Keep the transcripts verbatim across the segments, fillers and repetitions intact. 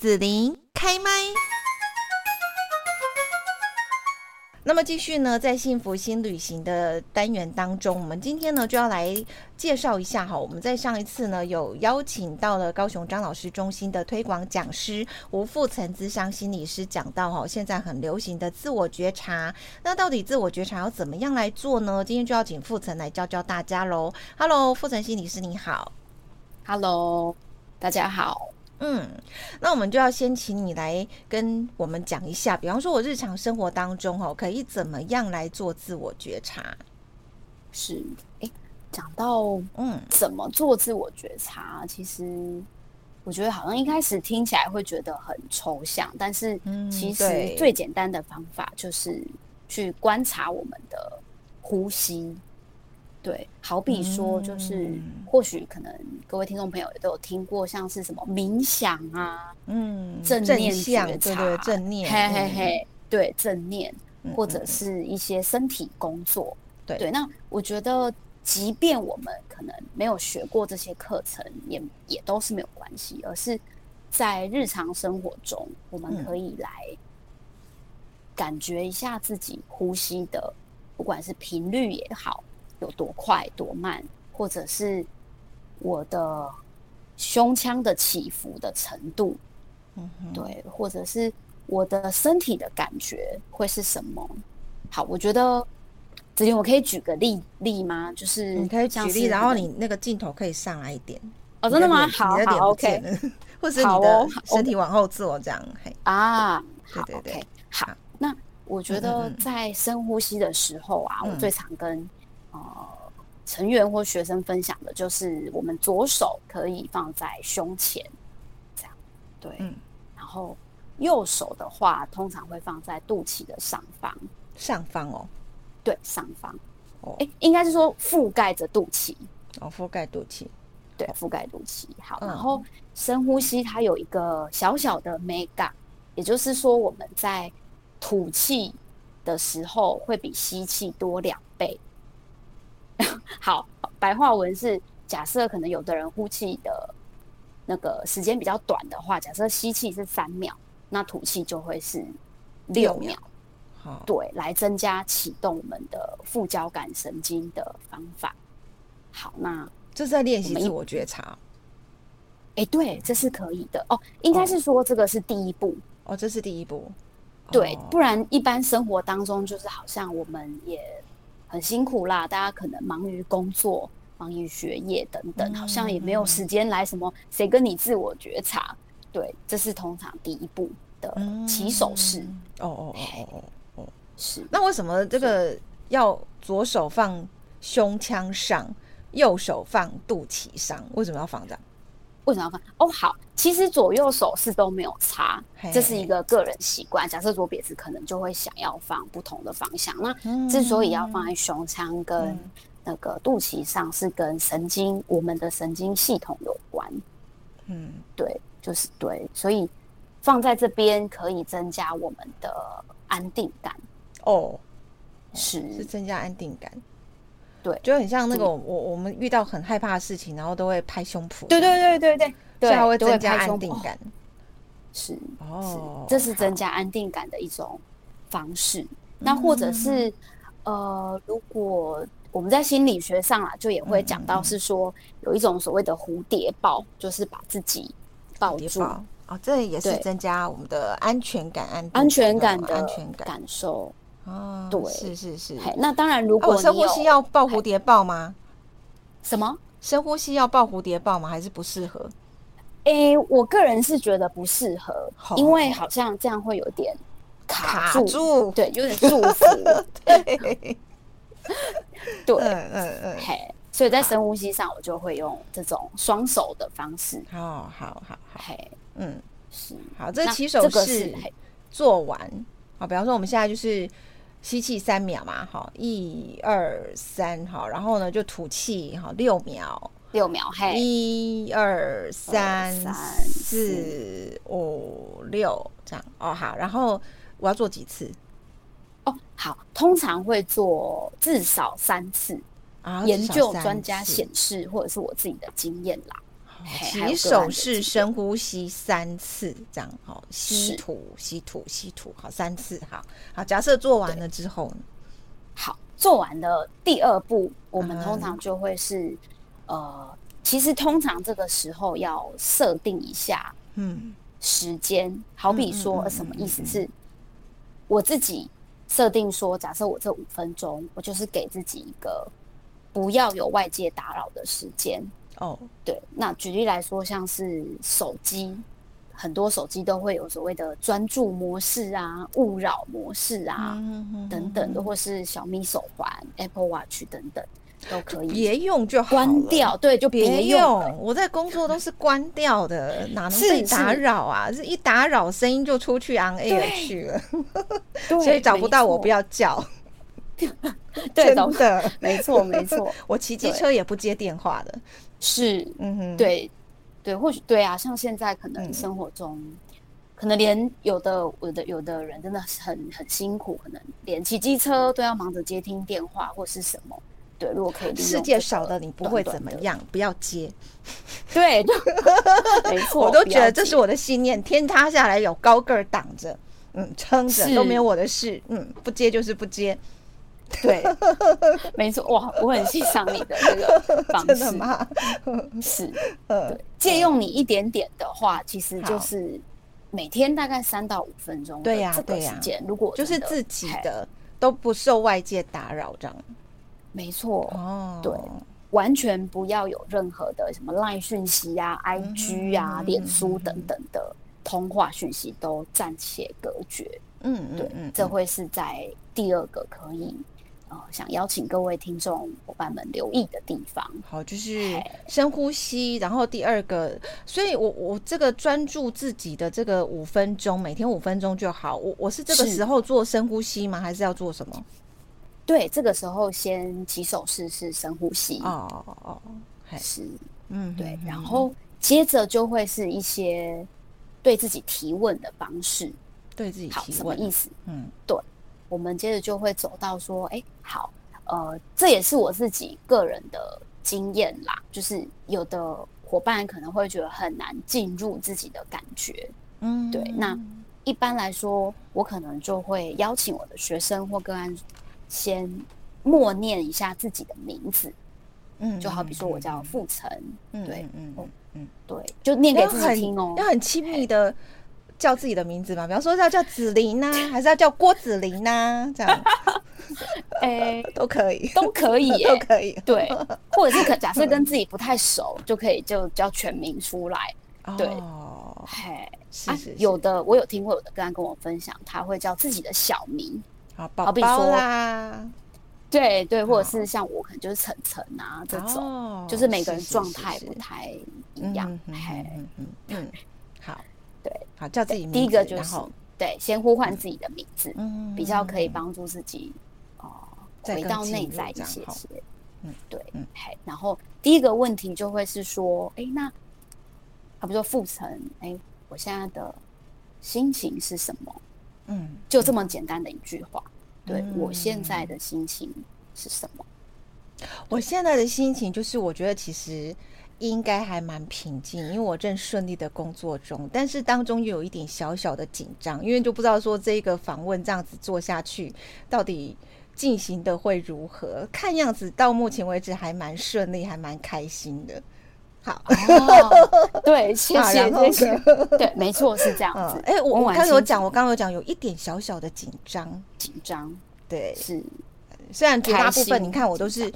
子琳开麦。那么继续呢，在幸福新旅行的单元当中，我们今天呢就要来介绍一下哈，我们在上一次呢有邀请到了高雄张老师中心的推广讲师吴富岑諮商心理师，讲到哈现在很流行的自我觉察，那到底自我觉察要怎么样来做呢？今天就要请富岑来教教大家喽。Hello， 富岑心理师你好。Hello， 大家好。嗯，那我们就要先请你来跟我们讲一下，比方说我日常生活当中哦，可以怎么样来做自我觉察？是，哎，讲到嗯，怎么做自我觉察，其实我觉得好像一开始听起来会觉得很抽象，但是其实最简单的方法就是去观察我们的呼吸。对，好比说就是、嗯、或许可能各位听众朋友也都有听过像是什么冥想啊，嗯，正念觉察，对对，正念，嘿嘿嘿，对，正念、嗯、或者是一些身体工作，对对。那我觉得即便我们可能没有学过这些课程也也都是没有关系，而是在日常生活中我们可以来感觉一下自己呼吸的、嗯、不管是频率也好，有多快多慢，或者是我的胸腔的起伏的程度、嗯、对，或者是我的身体的感觉会是什么。好，我觉得子琳我可以举个例例吗？就是你可以举例，然后你那个镜头可以上来一点。哦，真的吗？好好 OK， 或是你的身体往后坐这样、哦、啊，对对对， okay， 好， 好。那我觉得在深呼吸的时候啊、嗯、我最常跟呃，成员或学生分享的就是我们左手可以放在胸前这样，对、嗯、然后右手的话通常会放在肚脐的上方。上方哦？对，上方、哦、应该是说覆盖着肚脐哦，覆盖肚脐，对，覆盖肚脐。好、嗯、然后深呼吸它有一个小小的 mega， 也就是说我们在吐气的时候会比吸气多两倍。好，白话文是假设可能有的人呼气的那个时间比较短的话，假设吸气是三秒，那吐气就会是六秒。好，对，来增加启动我们的副交感神经的方法。好，那这是在练习自我觉察。哎、欸，对，这是可以的哦。应该是说这个是第一步哦，这是第一步。对，哦、不然一般生活当中就是好像我们也很辛苦啦，大家可能忙于工作、忙于学业等等，好像也没有时间来什么谁跟你自我觉察。对，这是通常第一步的起手式。哦哦哦哦哦，是。那为什么这个要左手放胸腔上，右手放肚脐上？为什么要放这样？为什么要放？哦，好，其实左右手是都没有差，这是一个个人习惯。假设左撇子可能就会想要放不同的方向，那之所以要放在胸腔跟那个肚脐上，是跟神经、嗯、我们的神经系统有关。嗯，对，就是对，所以放在这边可以增加我们的安定感。哦，是是增加安定感。对，就很像那个我我们遇到很害怕的事情，然后都会拍胸脯。对对对对对对，所以它会增加安定感。哦、是哦是，这是增加安定感的一种方式。那或者是、嗯、呃，如果我们在心理学上啦，就也会讲到是说、嗯、有一种所谓的蝴蝶抱，就是把自己抱住。啊、哦，这也是增加我们的安全感、安安全感的安全感感受。哦、对，是是是。那当然，如果、啊、我深呼吸要抱蝴蝶抱吗？什么？深呼吸要抱蝴蝶抱吗？还是不适合？哎、欸，我个人是觉得不适合、哦，因为好像这样会有点卡住，卡住，对，有点束缚。对，对，嗯嗯嗯。嘿，所以在深呼吸上，我就会用这种双手的方式。哦，好好好。嘿，嗯，是好，这起手式做完。好，比方说我们现在就是吸气三秒嘛，好，一二三，好，然后呢就吐气，好，六秒，六秒，嘿，一二三四五六，这样，哦，好，然后我要做几次？哦，好，通常会做至少三次，啊、研究专家显示，或者是我自己的经验啦，起手式深呼吸三次，这样好，吸吐吸吐吸吐，好三次，好好。假设做完了之后呢，好，做完了第二步，我们通常就会是、嗯、呃，其实通常这个时候要设定一下，嗯，时间，好比说、嗯呃、什么意思是，嗯、我自己设定说，假设我这五分钟，我就是给自己一个不要有外界打扰的时间。哦、oh. ，对，那举例来说，像是手机，很多手机都会有所谓的专注模式啊、勿扰模式啊、mm-hmm. 等等的，或是小米手环、Apple Watch 等等，都可以别用就好了，关掉，对，就别用。我在工作都是关掉的，哪能被打扰啊？是一打扰，声音就出去 on air 去了，所以找不到我不要叫。对，真的，没错没错。我骑机车也不接电话的。是，嗯哼，对，对，或许对啊，像现在可能生活中，嗯、可能连有的有的有的人真的很很辛苦，可能连骑机车都要忙着接听电话或是什么。对，如果可以利用，世界少了你不会怎么样，不要接。对，没错，我都觉得这是我的信念，天塌下来有高个儿挡着，嗯，撑着都没有我的事，嗯，不接就是不接。对，没错，哇，我很欣赏你的这个方式。真的吗？是，对，借用你一点点的话，其实就是每天大概三到五分钟的这个时间、啊啊，如果就是自己的，都不受外界打扰，这样。没错，哦，对，完全不要有任何的什么 LINE 讯息啊、嗯、I G 啊、脸、嗯、书等等的通话讯息都暂且隔绝。嗯，对，嗯嗯、这会是在第二个可以。呃、想邀请各位听众伙伴们留意的地方，好，就是深呼吸，然后第二个，所以我我这个专注自己的这个五分钟，每天五分钟就好。我我是这个时候做深呼吸吗？还是要做什么？对，这个时候先起手式是深呼吸，哦哦哦，是，嗯，对，然后接着就会是一些对自己提问的方式，对自己提问，好，什么意思？嗯，对。我们接着就会走到说，哎、欸，好，呃，这也是我自己个人的经验啦，就是有的伙伴可能会觉得很难进入自己的感觉，嗯，对。那一般来说，我可能就会邀请我的学生或个案先默念一下自己的名字，嗯，就好比说我叫傅晨，嗯，对，嗯嗯嗯，对，就念给自己听哦，要很亲密的。叫自己的名字嘛，比方说要叫子琳啊，还是要叫郭子琳啊，这样，哎、欸，都可以，都可以、欸，都可以，对，或者是假设跟自己不太熟，就可以就叫全名出来，哦、对，嘿，是是是、啊，有的我有听过，有的个案跟我分享，他会叫自己的小名，好，宝宝啦，对对，或者是像我可能就是晨晨啊这种、哦，就是每个人状态不太一样，是是是嘿，嗯嗯嗯，好。对，好，叫自己名字。第一个就是对，先呼唤自己的名字，嗯、比较可以帮助自己哦、呃，回到内在一些些。嗯，对，嗯，然后第一个问题就会是说，哎、欸，那，啊，不说傅晨，哎、欸，我现在的心情是什么？嗯，就这么简单的一句话。嗯、对、嗯、我现在的心情是什么？我现在的心情就是，我觉得其实。应该还蛮平静，因为我正顺利的工作中，但是当中又有一点小小的紧张，因为就不知道说这个访问这样子做下去到底进行的会如何。看样子到目前为止还蛮顺利，还蛮开心的。好，哦、对，谢谢谢谢，对，没错是这样子。哎、嗯欸，我我刚有讲，我刚有讲有一点小小的紧张，紧张，对，是。虽然绝大部分你看我都是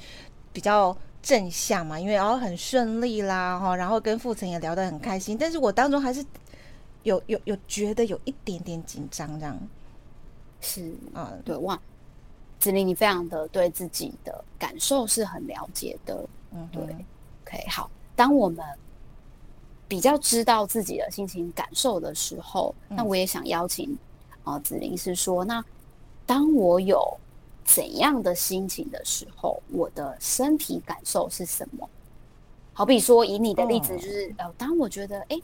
比较。正向嘛，因为然后很顺利啦，然后跟傅晨也聊得很开心，但是我当中还是有有有觉得有一点点紧张，这样是啊、嗯，对哇，子琳你非常的对自己的感受是很了解的，嗯，对 ，OK， 好，当我们比较知道自己的心情感受的时候，嗯、那我也想邀请啊、呃，子琳是说，那当我有。怎样的心情的时候，我的身体感受是什么？好比说，以你的例子，就是、oh. 呃，当我觉得哎、欸，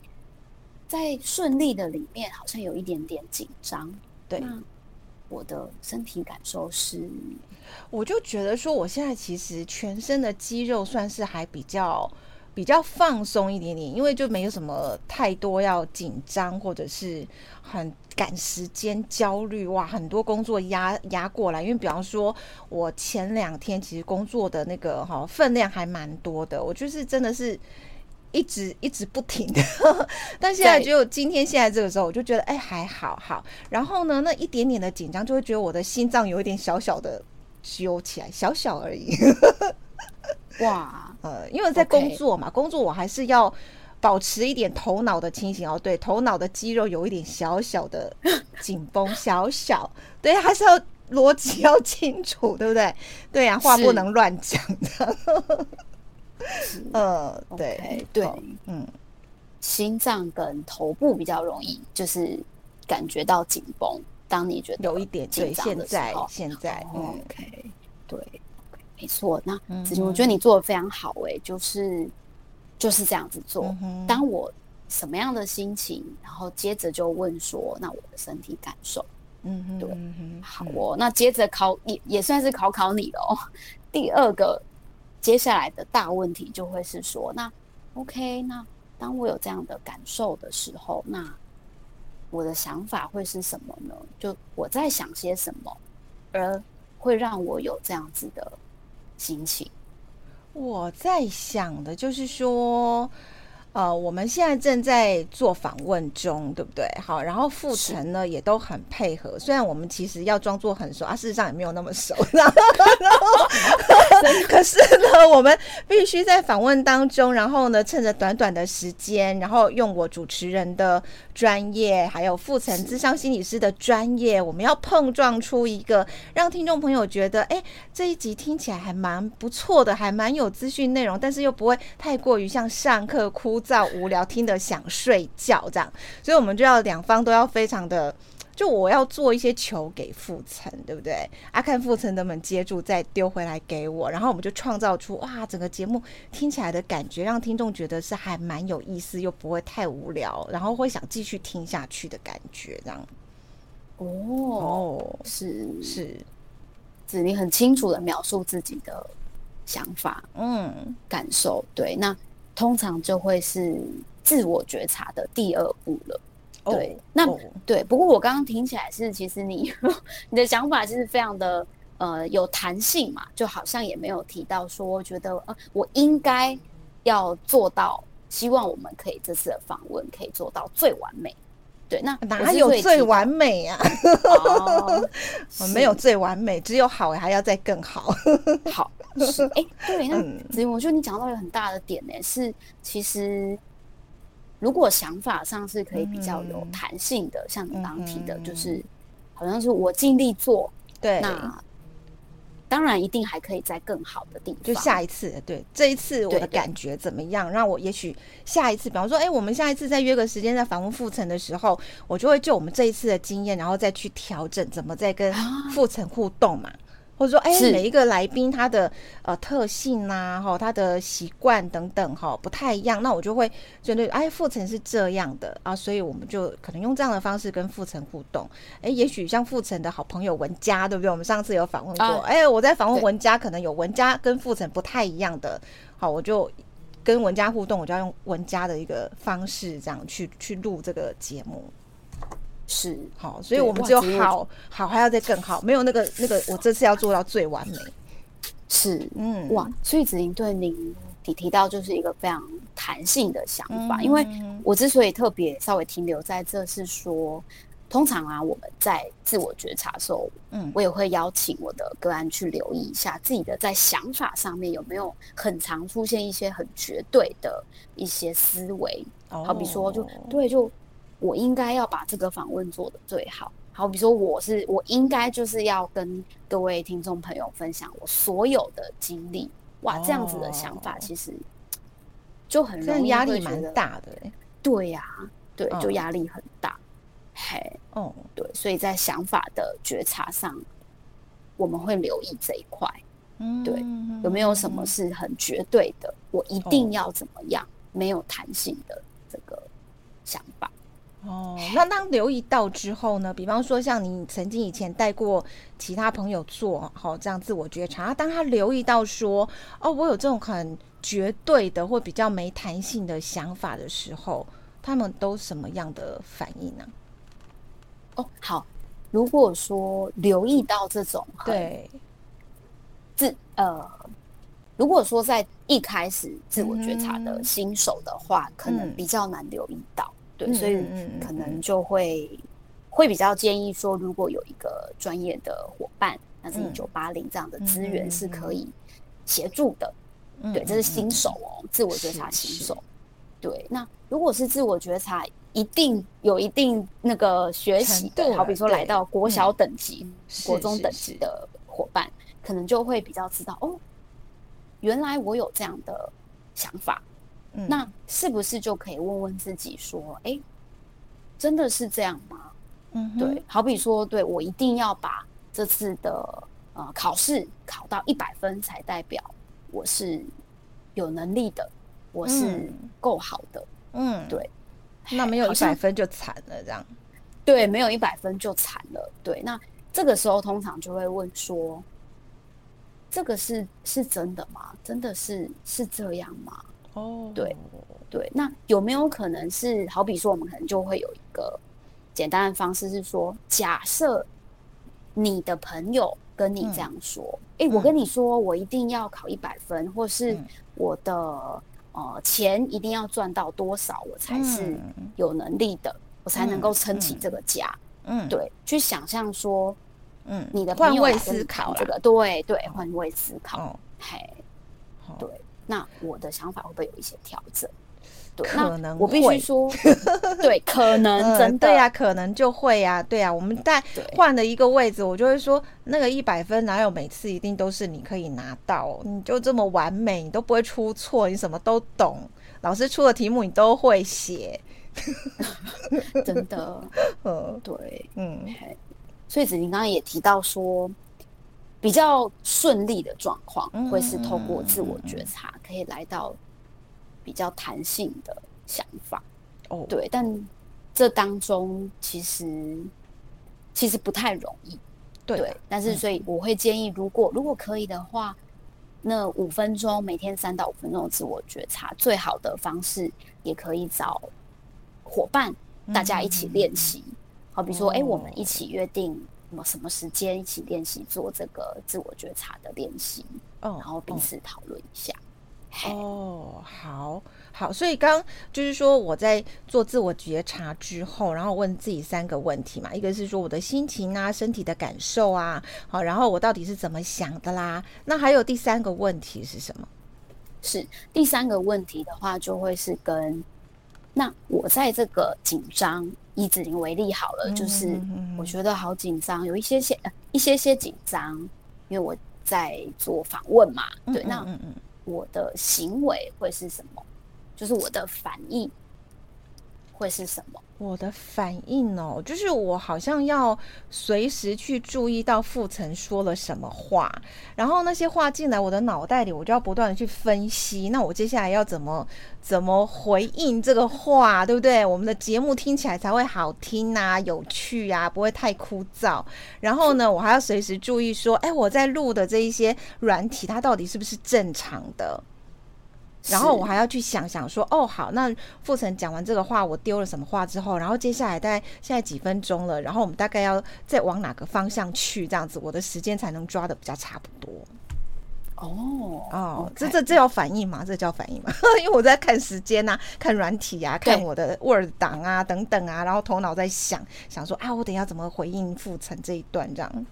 在顺利的里面，好像有一点点紧张，对。那我的身体感受是，我就觉得说，我现在其实全身的肌肉算是还比较比较放松一点点，因为就没有什么太多要紧张或者是很赶时间焦虑，哇，很多工作压压过来。因为比方说我前两天其实工作的那个哈、哦、分量还蛮多的，我就是真的是一直一直不停的但现在只有今天现在这个时候我就觉得哎、欸、还好好，然后呢那一点点的紧张就会觉得我的心脏有一点小小的揪起来，小小而已哇呃因为在工作嘛、okay. 工作我还是要保持一点头脑的清醒哦，对，头脑的肌肉有一点小小的紧绷小小，对，还是要逻辑要清楚，对不对？对啊，话不能乱讲的呃，对、okay, 对，嗯，心脏跟头部比较容易，就是感觉到紧绷。当你觉得有一点紧张的时候，现在现在、哦、，OK， 对， okay, 没错。那子晴，我觉得你做的非常好、欸，哎，就是就是这样子做、嗯。当我什么样的心情，然后接着就问说，那我的身体感受，嗯哼，对，嗯哼，好哦。那接着考也也算是考考你了哦。第二个。接下来的大问题就会是说，那 OK， 那当我有这样的感受的时候，那我的想法会是什么呢？就我在想些什么，而会让我有这样子的心情。我在想的就是说，呃，我们现在正在做访问中，对不对？好，然后傅成呢也都很配合，虽然我们其实要装作很熟啊，事实上也没有那么熟。然后，然后可是呢，我们必须在访问当中，然后呢，趁着短短的时间，然后用我主持人的专业，还有傅成諮商心理师的专业，我们要碰撞出一个让听众朋友觉得，哎，这一集听起来还蛮不错的，还蛮有资讯内容，但是又不会太过于像上课枯燥无聊，听得想睡觉这样，所以我们就要两方都要非常的，就我要做一些球给傅成，对不对啊？看傅成能不能接住，再丢回来给我，然后我们就创造出哇，整个节目听起来的感觉，让听众觉得是还蛮有意思，又不会太无聊，然后会想继续听下去的感觉，这样。哦，是是，子你很清楚的描述自己的想法，嗯，感受，对，那。通常就会是自我觉察的第二步了，哦、对，那、哦、对。不过我刚刚听起来是，其实你你的想法是非常的呃有弹性嘛，就好像也没有提到说觉得呃我应该要做到，希望我们可以这次的访问可以做到最完美。对，那哪有最完美啊？哦、我没有最完美，只有好还要再更好。好，哎、欸，对，那子晴、嗯，我觉得你讲到一个很大的点呢、欸，是其实如果想法上是可以比较有弹性的，嗯、像你刚刚提的，就是、嗯、好像是我尽力做，对，那当然一定还可以在更好的地方，就下一次，对，这一次我的感觉怎么样？對對對，让我也许下一次，比方说，哎、欸，我们下一次再约个时间，在访问傅成的时候，我就会就我们这一次的经验，然后再去调整怎么再跟傅成互动嘛。啊，或者说，哎、欸，每一个来宾他的呃特性啊，哈，他的习惯等等，哈，不太一样。那我就会针对，哎，傅成是这样的啊，所以我们就可能用这样的方式跟傅成互动。哎、欸，也许像傅成的好朋友文佳，对不对？我们上次有访问过。哎、啊欸，我在访问文佳，可能有文佳跟傅成不太一样的，好，我就跟文佳互动，我就要用文佳的一个方式，这样去去录这个节目。是好，所以我们只有好好还要再更好，没有那个那个我这次要做到最完美。是，嗯，哇，所以子晴对您你提到就是一个非常弹性的想法，嗯、因为我之所以特别稍微停留在这，是说通常啊我们在自我觉察的时候，嗯，我也会邀请我的个案去留意一下自己的在想法上面有没有很常出现一些很绝对的一些思维，哦、好比说就对就。我应该要把这个访问做得最好，好比如说我是我应该就是要跟各位听众朋友分享我所有的经历，哇，这样子的想法其实就很容易压力蛮大的、欸、对呀、啊，对，就压力很大，嘿，哦，对，所以在想法的觉察上，我们会留意这一块，嗯，对，有没有什么是很绝对的，我一定要怎么样，没有弹性的这个想法。哦，那当留意到之后呢？比方说，像你曾经以前带过其他朋友做，好、哦、这样自我觉察。当他留意到说，哦，我有这种很绝对的或比较没弹性的想法的时候，他们都什么样的反应呢、啊？哦，好，如果说留意到这种对自呃，如果说在一开始自我觉察的新手的话，嗯、可能比较难留意到，对，嗯、所以可能就会、嗯、会比较建议说，如果有一个专业的伙伴，那是一九八零这样的资源是可以协助的。嗯、对，这是新手哦，嗯、自我觉察新手。对，那如果是自我觉察，一定有一定那个学习的，好比说来到国小等级、嗯、国中等级的伙伴，可能就会比较知道哦，原来我有这样的想法、嗯，那是不是就可以问问自己说，哎、欸，真的是这样吗？嗯，对，好比说，对我一定要把这次的呃考试考到一百分才代表我是有能力的，我是够好的，嗯，对。那没有一百分就惨了，这样。对，没有一百分就惨了。对，那这个时候通常就会问说，这个是是真的吗？真的是是这样吗？哦，对对。那有没有可能是，好比说我们可能就会有一个简单的方式是说，假设你的朋友跟你这样说，哎、嗯欸，我跟你说，我一定要考一百分、嗯，或是我的呃钱一定要赚到多少，我才是有能力的，嗯、我才能够撑起这个家。嗯，对，去想象说，嗯，你的朋友来跟你谈这个，对对，换位思考，哦、嘿、哦，对，那我的想法会不会有一些调整？对，可能我必须说，对，可能真的、嗯、对啊，可能就会啊，对啊，我们在换了一个位置，我就会说，那个一百分哪有每次一定都是你可以拿到，你就这么完美，你都不会出错，你什么都懂，老师出的题目你都会写，真的，嗯，对，嗯，所以子宁刚刚也提到说，比较顺利的状况、嗯、会是透过自我觉察、嗯、可以来到比较弹性的想法、oh. 对，但这当中其实其实不太容易， 对, 对但是所以我会建议，如果如果可以的话，那五分钟每天三到五分钟自我觉察，最好的方式也可以找伙伴，大家一起练习、嗯、好比说哎、oh. 欸，我们一起约定什么时间一起练习做这个自我觉察的练习、oh. 然后彼此讨论一下。哦，好好，所以刚刚就是说我在做自我觉察之后，然后问自己三个问题嘛，一个是说我的心情啊、身体的感受啊，好，然后我到底是怎么想的啦？那还有第三个问题是什么？是第三个问题的话，就会是跟那我在这个紧张，以子宁为例好了，嗯、就是我觉得好紧张，有一些些、呃、一些些紧张，因为我在做访问嘛，嗯、对，那。嗯嗯我的行为会是什么？就是我的反应会是什么？我的反应哦，就是我好像要随时去注意到傅岑说了什么话，然后那些话进来我的脑袋里，我就要不断的去分析。那我接下来要怎么怎么回应这个话，对不对？我们的节目听起来才会好听啊、有趣啊，不会太枯燥。然后呢，我还要随时注意说，哎，我在录的这一些软体，它到底是不是正常的？然后我还要去想想说，哦，好，那傅岑讲完这个话，我丢了什么话之后，然后接下来大概现在几分钟了，然后我们大概要再往哪个方向去，这样子我的时间才能抓的比较差不多。哦哦， okay. 这这这叫反应吗？这叫反应吗？因为我在看时间啊，看软体啊，看我的 Word 档啊等等啊，然后头脑在想想说啊，我等一下怎么回应傅岑这一段这样。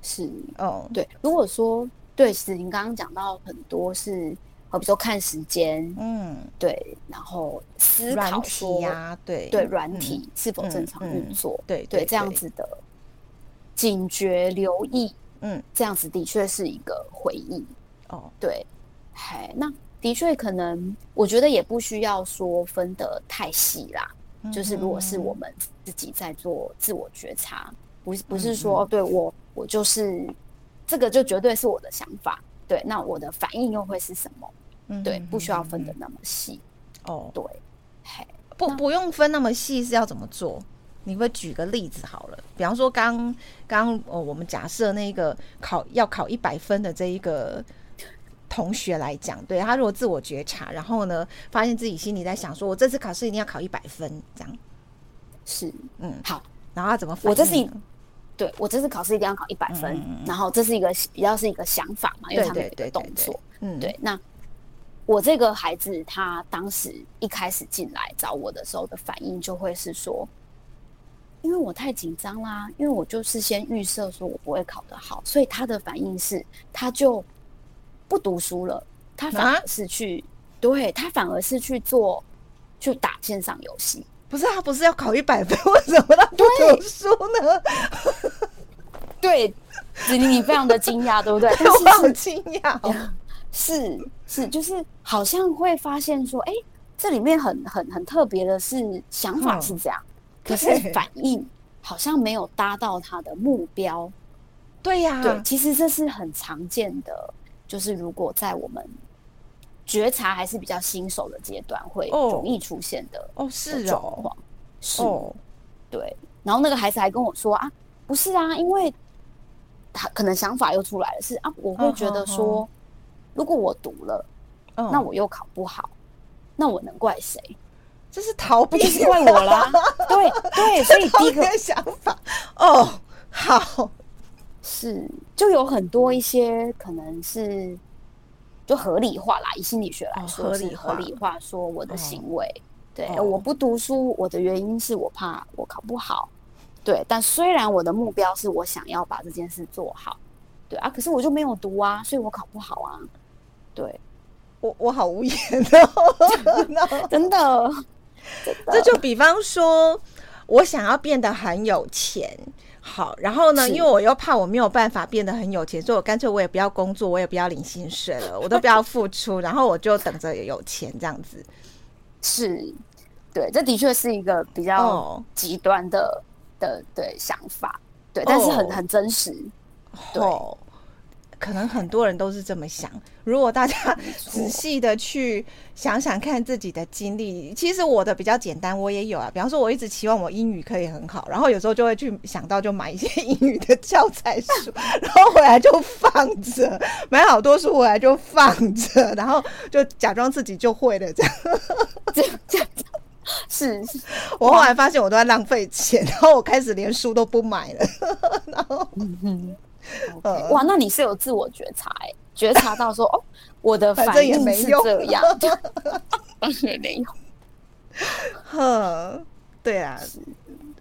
是哦，对。如果说对，子宁刚刚讲到很多是。好比说看时间，嗯，对，然后思考说，软体啊，对对，软体是否正常运作，嗯嗯、对 对, 对，这样子的警觉留意，嗯，这样子的确是一个回应，哦，对，嘿，那的确可能，我觉得也不需要说分得太细啦，嗯、就是如果是我们自己在做自我觉察，不是不是说、嗯、哦，对我我就是这个就绝对是我的想法。对，那我的反应又会是什么？嗯、对，不需要分得那么细。哦，对，不不用分那么细是要怎么做？你会举个例子好了，比方说刚刚、呃、我们假设那个考要考一百分的这一个同学来讲，对，他如果自我觉察，然后呢发现自己心里在想说我这次考试一定要考一百分这样，是，嗯，好，然后他怎么反应？我这是对我这次考试一定要考一百分、嗯、然后这是一个比较是一个想法嘛，因为他们有一个动作，对对对对对、嗯、对，那我这个孩子他当时一开始进来找我的时候的反应就会是说，因为我太紧张啦，因为我就是先预设说我不会考得好，所以他的反应是他就不读书了，他反而是去、啊、对，他反而是去做去打线上游戏。不是，他不是要考一百分，为什么他不读书呢？对，子宁你非常的惊讶，对不对？但是我好惊讶、哦，是是，就是好像会发现说，哎、欸，这里面很很很特别的是想法是这样、嗯，可是反应好像没有搭到他的目标。对呀、啊，对，其实这是很常见的，就是如果在我们觉察还是比较新手的阶段会容易出现的哦，哦是哦，是哦，对。然后那个孩子还跟我说啊，不是啊，因为他可能想法又出来了，是啊，我会觉得说，哦、如果我读了、哦，那我又考不好，那我能怪谁？这是逃避，就是怪我啦。对对，所以第一个想法哦，好，是就有很多一些可能是。就合理化啦，以心理学来说是合理化说我的行为、哦、对、哦、我不读书我的原因是我怕我考不好，对，但虽然我的目标是我想要把这件事做好，对啊，可是我就没有读啊，所以我考不好啊，对，我我好无言哦真的，这就比方说我想要变得很有钱，好，然后呢，因为我又怕我没有办法变得很有钱，所以我干脆我也不要工作，我也不要领薪水了，我都不要付出然后我就等着有钱这样子，是，对，这的确是一个比较极端的、oh. 的对想法，对，但是很、oh. 很真实，对、oh. 可能很多人都是这么想，如果大家仔细的去想想看自己的经历，其实我的比较简单，我也有啊，比方说我一直期望我英语可以很好，然后有时候就会去想到就买一些英语的教材书然后回来就放着，买好多书回来就放着，然后就假装自己就会了这样这样这样是，我后来发现我都在浪费钱，然后我开始连书都不买了然后嗯嗯Okay. 哇，那你是有自我觉察、欸，觉察到说哦，我的反应是这样，反正也没用，呵，对啊，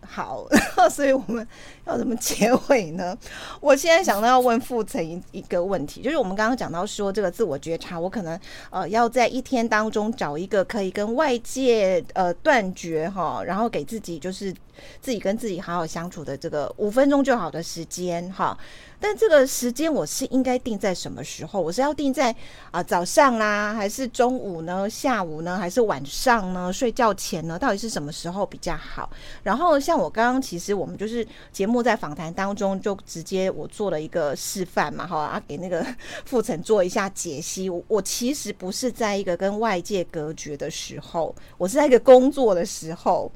好，所以我们要怎么结尾呢？我现在想到要问傅成一个问题，就是我们刚刚讲到说这个自我觉察，我可能呃要在一天当中找一个可以跟外界呃断绝哈，然后给自己就是。自己跟自己好好相处的这个五分钟就好的时间哈，但这个时间我是应该定在什么时候？我是要定在、呃、早上啦，还是中午呢？下午呢？还是晚上呢？睡觉前呢？到底是什么时候比较好？然后像我刚刚其实我们就是节目在访谈当中就直接我做了一个示范嘛哈、啊，给那个傅成做一下解析。我我其实不是在一个跟外界隔绝的时候，我是在一个工作的时候。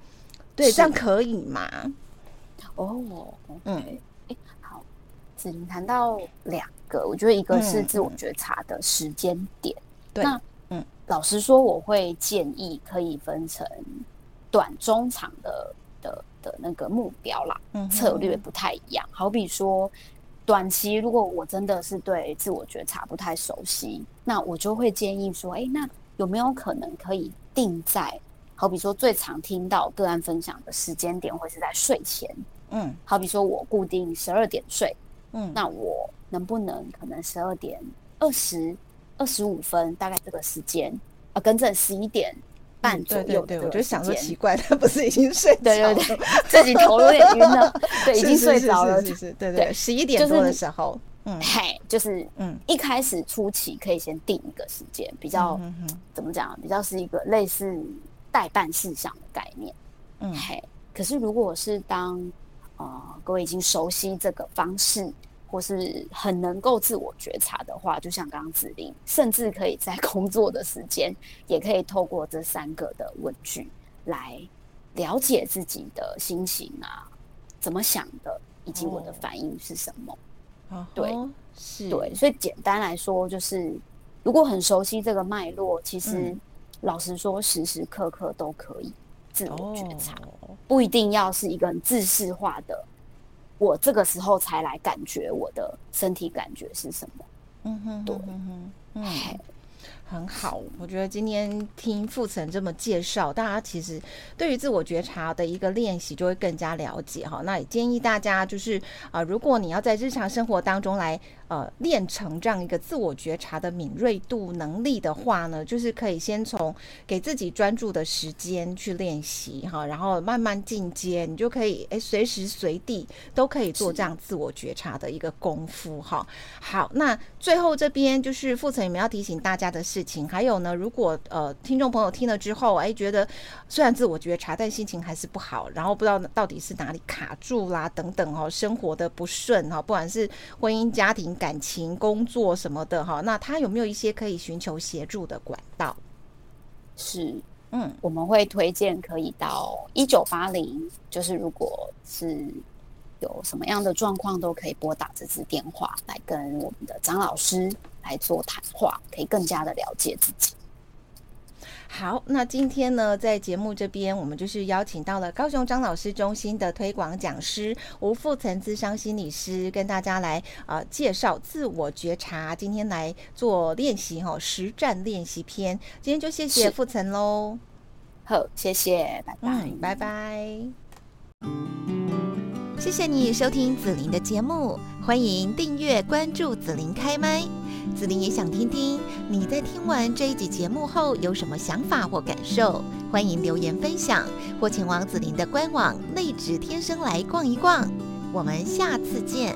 对，这样可以吗？哦、oh, okay. 嗯，欸、好，子宁谈到两个，我觉得一个是自我觉察的时间点，对、嗯，那嗯，老实说，我会建议可以分成短、中、长的的的那个目标啦、嗯，策略不太一样。好比说，短期如果我真的是对自我觉察不太熟悉，那我就会建议说，哎、欸，那有没有可能可以定在？好比说最常听到个案分享的时间点会是在睡前，嗯，好比说我固定十二点睡，嗯，那我能不能可能十二点二十、二十五分大概这个时间，啊，跟正十一点半左右的、嗯，对对对，我就想说奇怪，他不是已经睡着了，对对对，自己头有点晕了，对，已经睡着了，是是是是是对对，十一点多的时候。就是嗯，嘿，就是嗯，一开始初期可以先定一个时间，比较、嗯、哼哼怎么讲，比较是一个类似代办事项的概念，嗯嘿。可是如果是当呃各位已经熟悉这个方式，或是很能够自我觉察的话，就像刚刚子玲，甚至可以在工作的时间，也可以透过这三个的问句来了解自己的心情啊，怎么想的，以及我的反应是什么。哦、对，是，对，所以简单来说就是如果很熟悉这个脉络，其实、嗯、老实说时时刻刻都可以自我觉察、哦、不一定要是一个很制式化的我这个时候才来感觉我的身体感觉是什么。嗯哼，对，嗯哼，嗯，很好。我觉得今天听傅岑这么介绍，大家其实对于自我觉察的一个练习就会更加了解哈。那也建议大家就是啊、呃，如果你要在日常生活当中来呃练成这样一个自我觉察的敏锐度能力的话呢，就是可以先从给自己专注的时间去练习哈，然后慢慢进阶，你就可以哎随时随地都可以做这样自我觉察的一个功夫哈。好，那最后这边就是傅岑，你们要提醒大家的事情，还有呢，如果呃听众朋友听了之后，哎觉得虽然自我觉察，但心情还是不好，然后不知道到底是哪里卡住啦等等哈、哦，生活的不顺哈、哦，不管是婚姻、家庭、感情、工作什么的哈、哦，那他有没有一些可以寻求协助的管道？是，嗯，我们会推荐可以到一九八零，就是如果是有什么样的状况，都可以拨打这支电话来跟我们的张老师来做谈话，可以更加的了解自己。好，那今天呢，在节目这边，我们就是邀请到了高雄张老师中心的推广讲师吴傅岑諮商心理师，跟大家来呃介绍自我觉察，今天来做练习哈、哦，实战练习篇。今天就谢谢傅岑喽。好，谢谢，拜拜，嗯、拜拜。谢谢你收听子琳的节目，欢迎订阅关注子琳开麦。子琳也想听听你在听完这一集节目后有什么想法或感受，欢迎留言分享，或前往子琳的官网内指天生来逛一逛。我们下次见。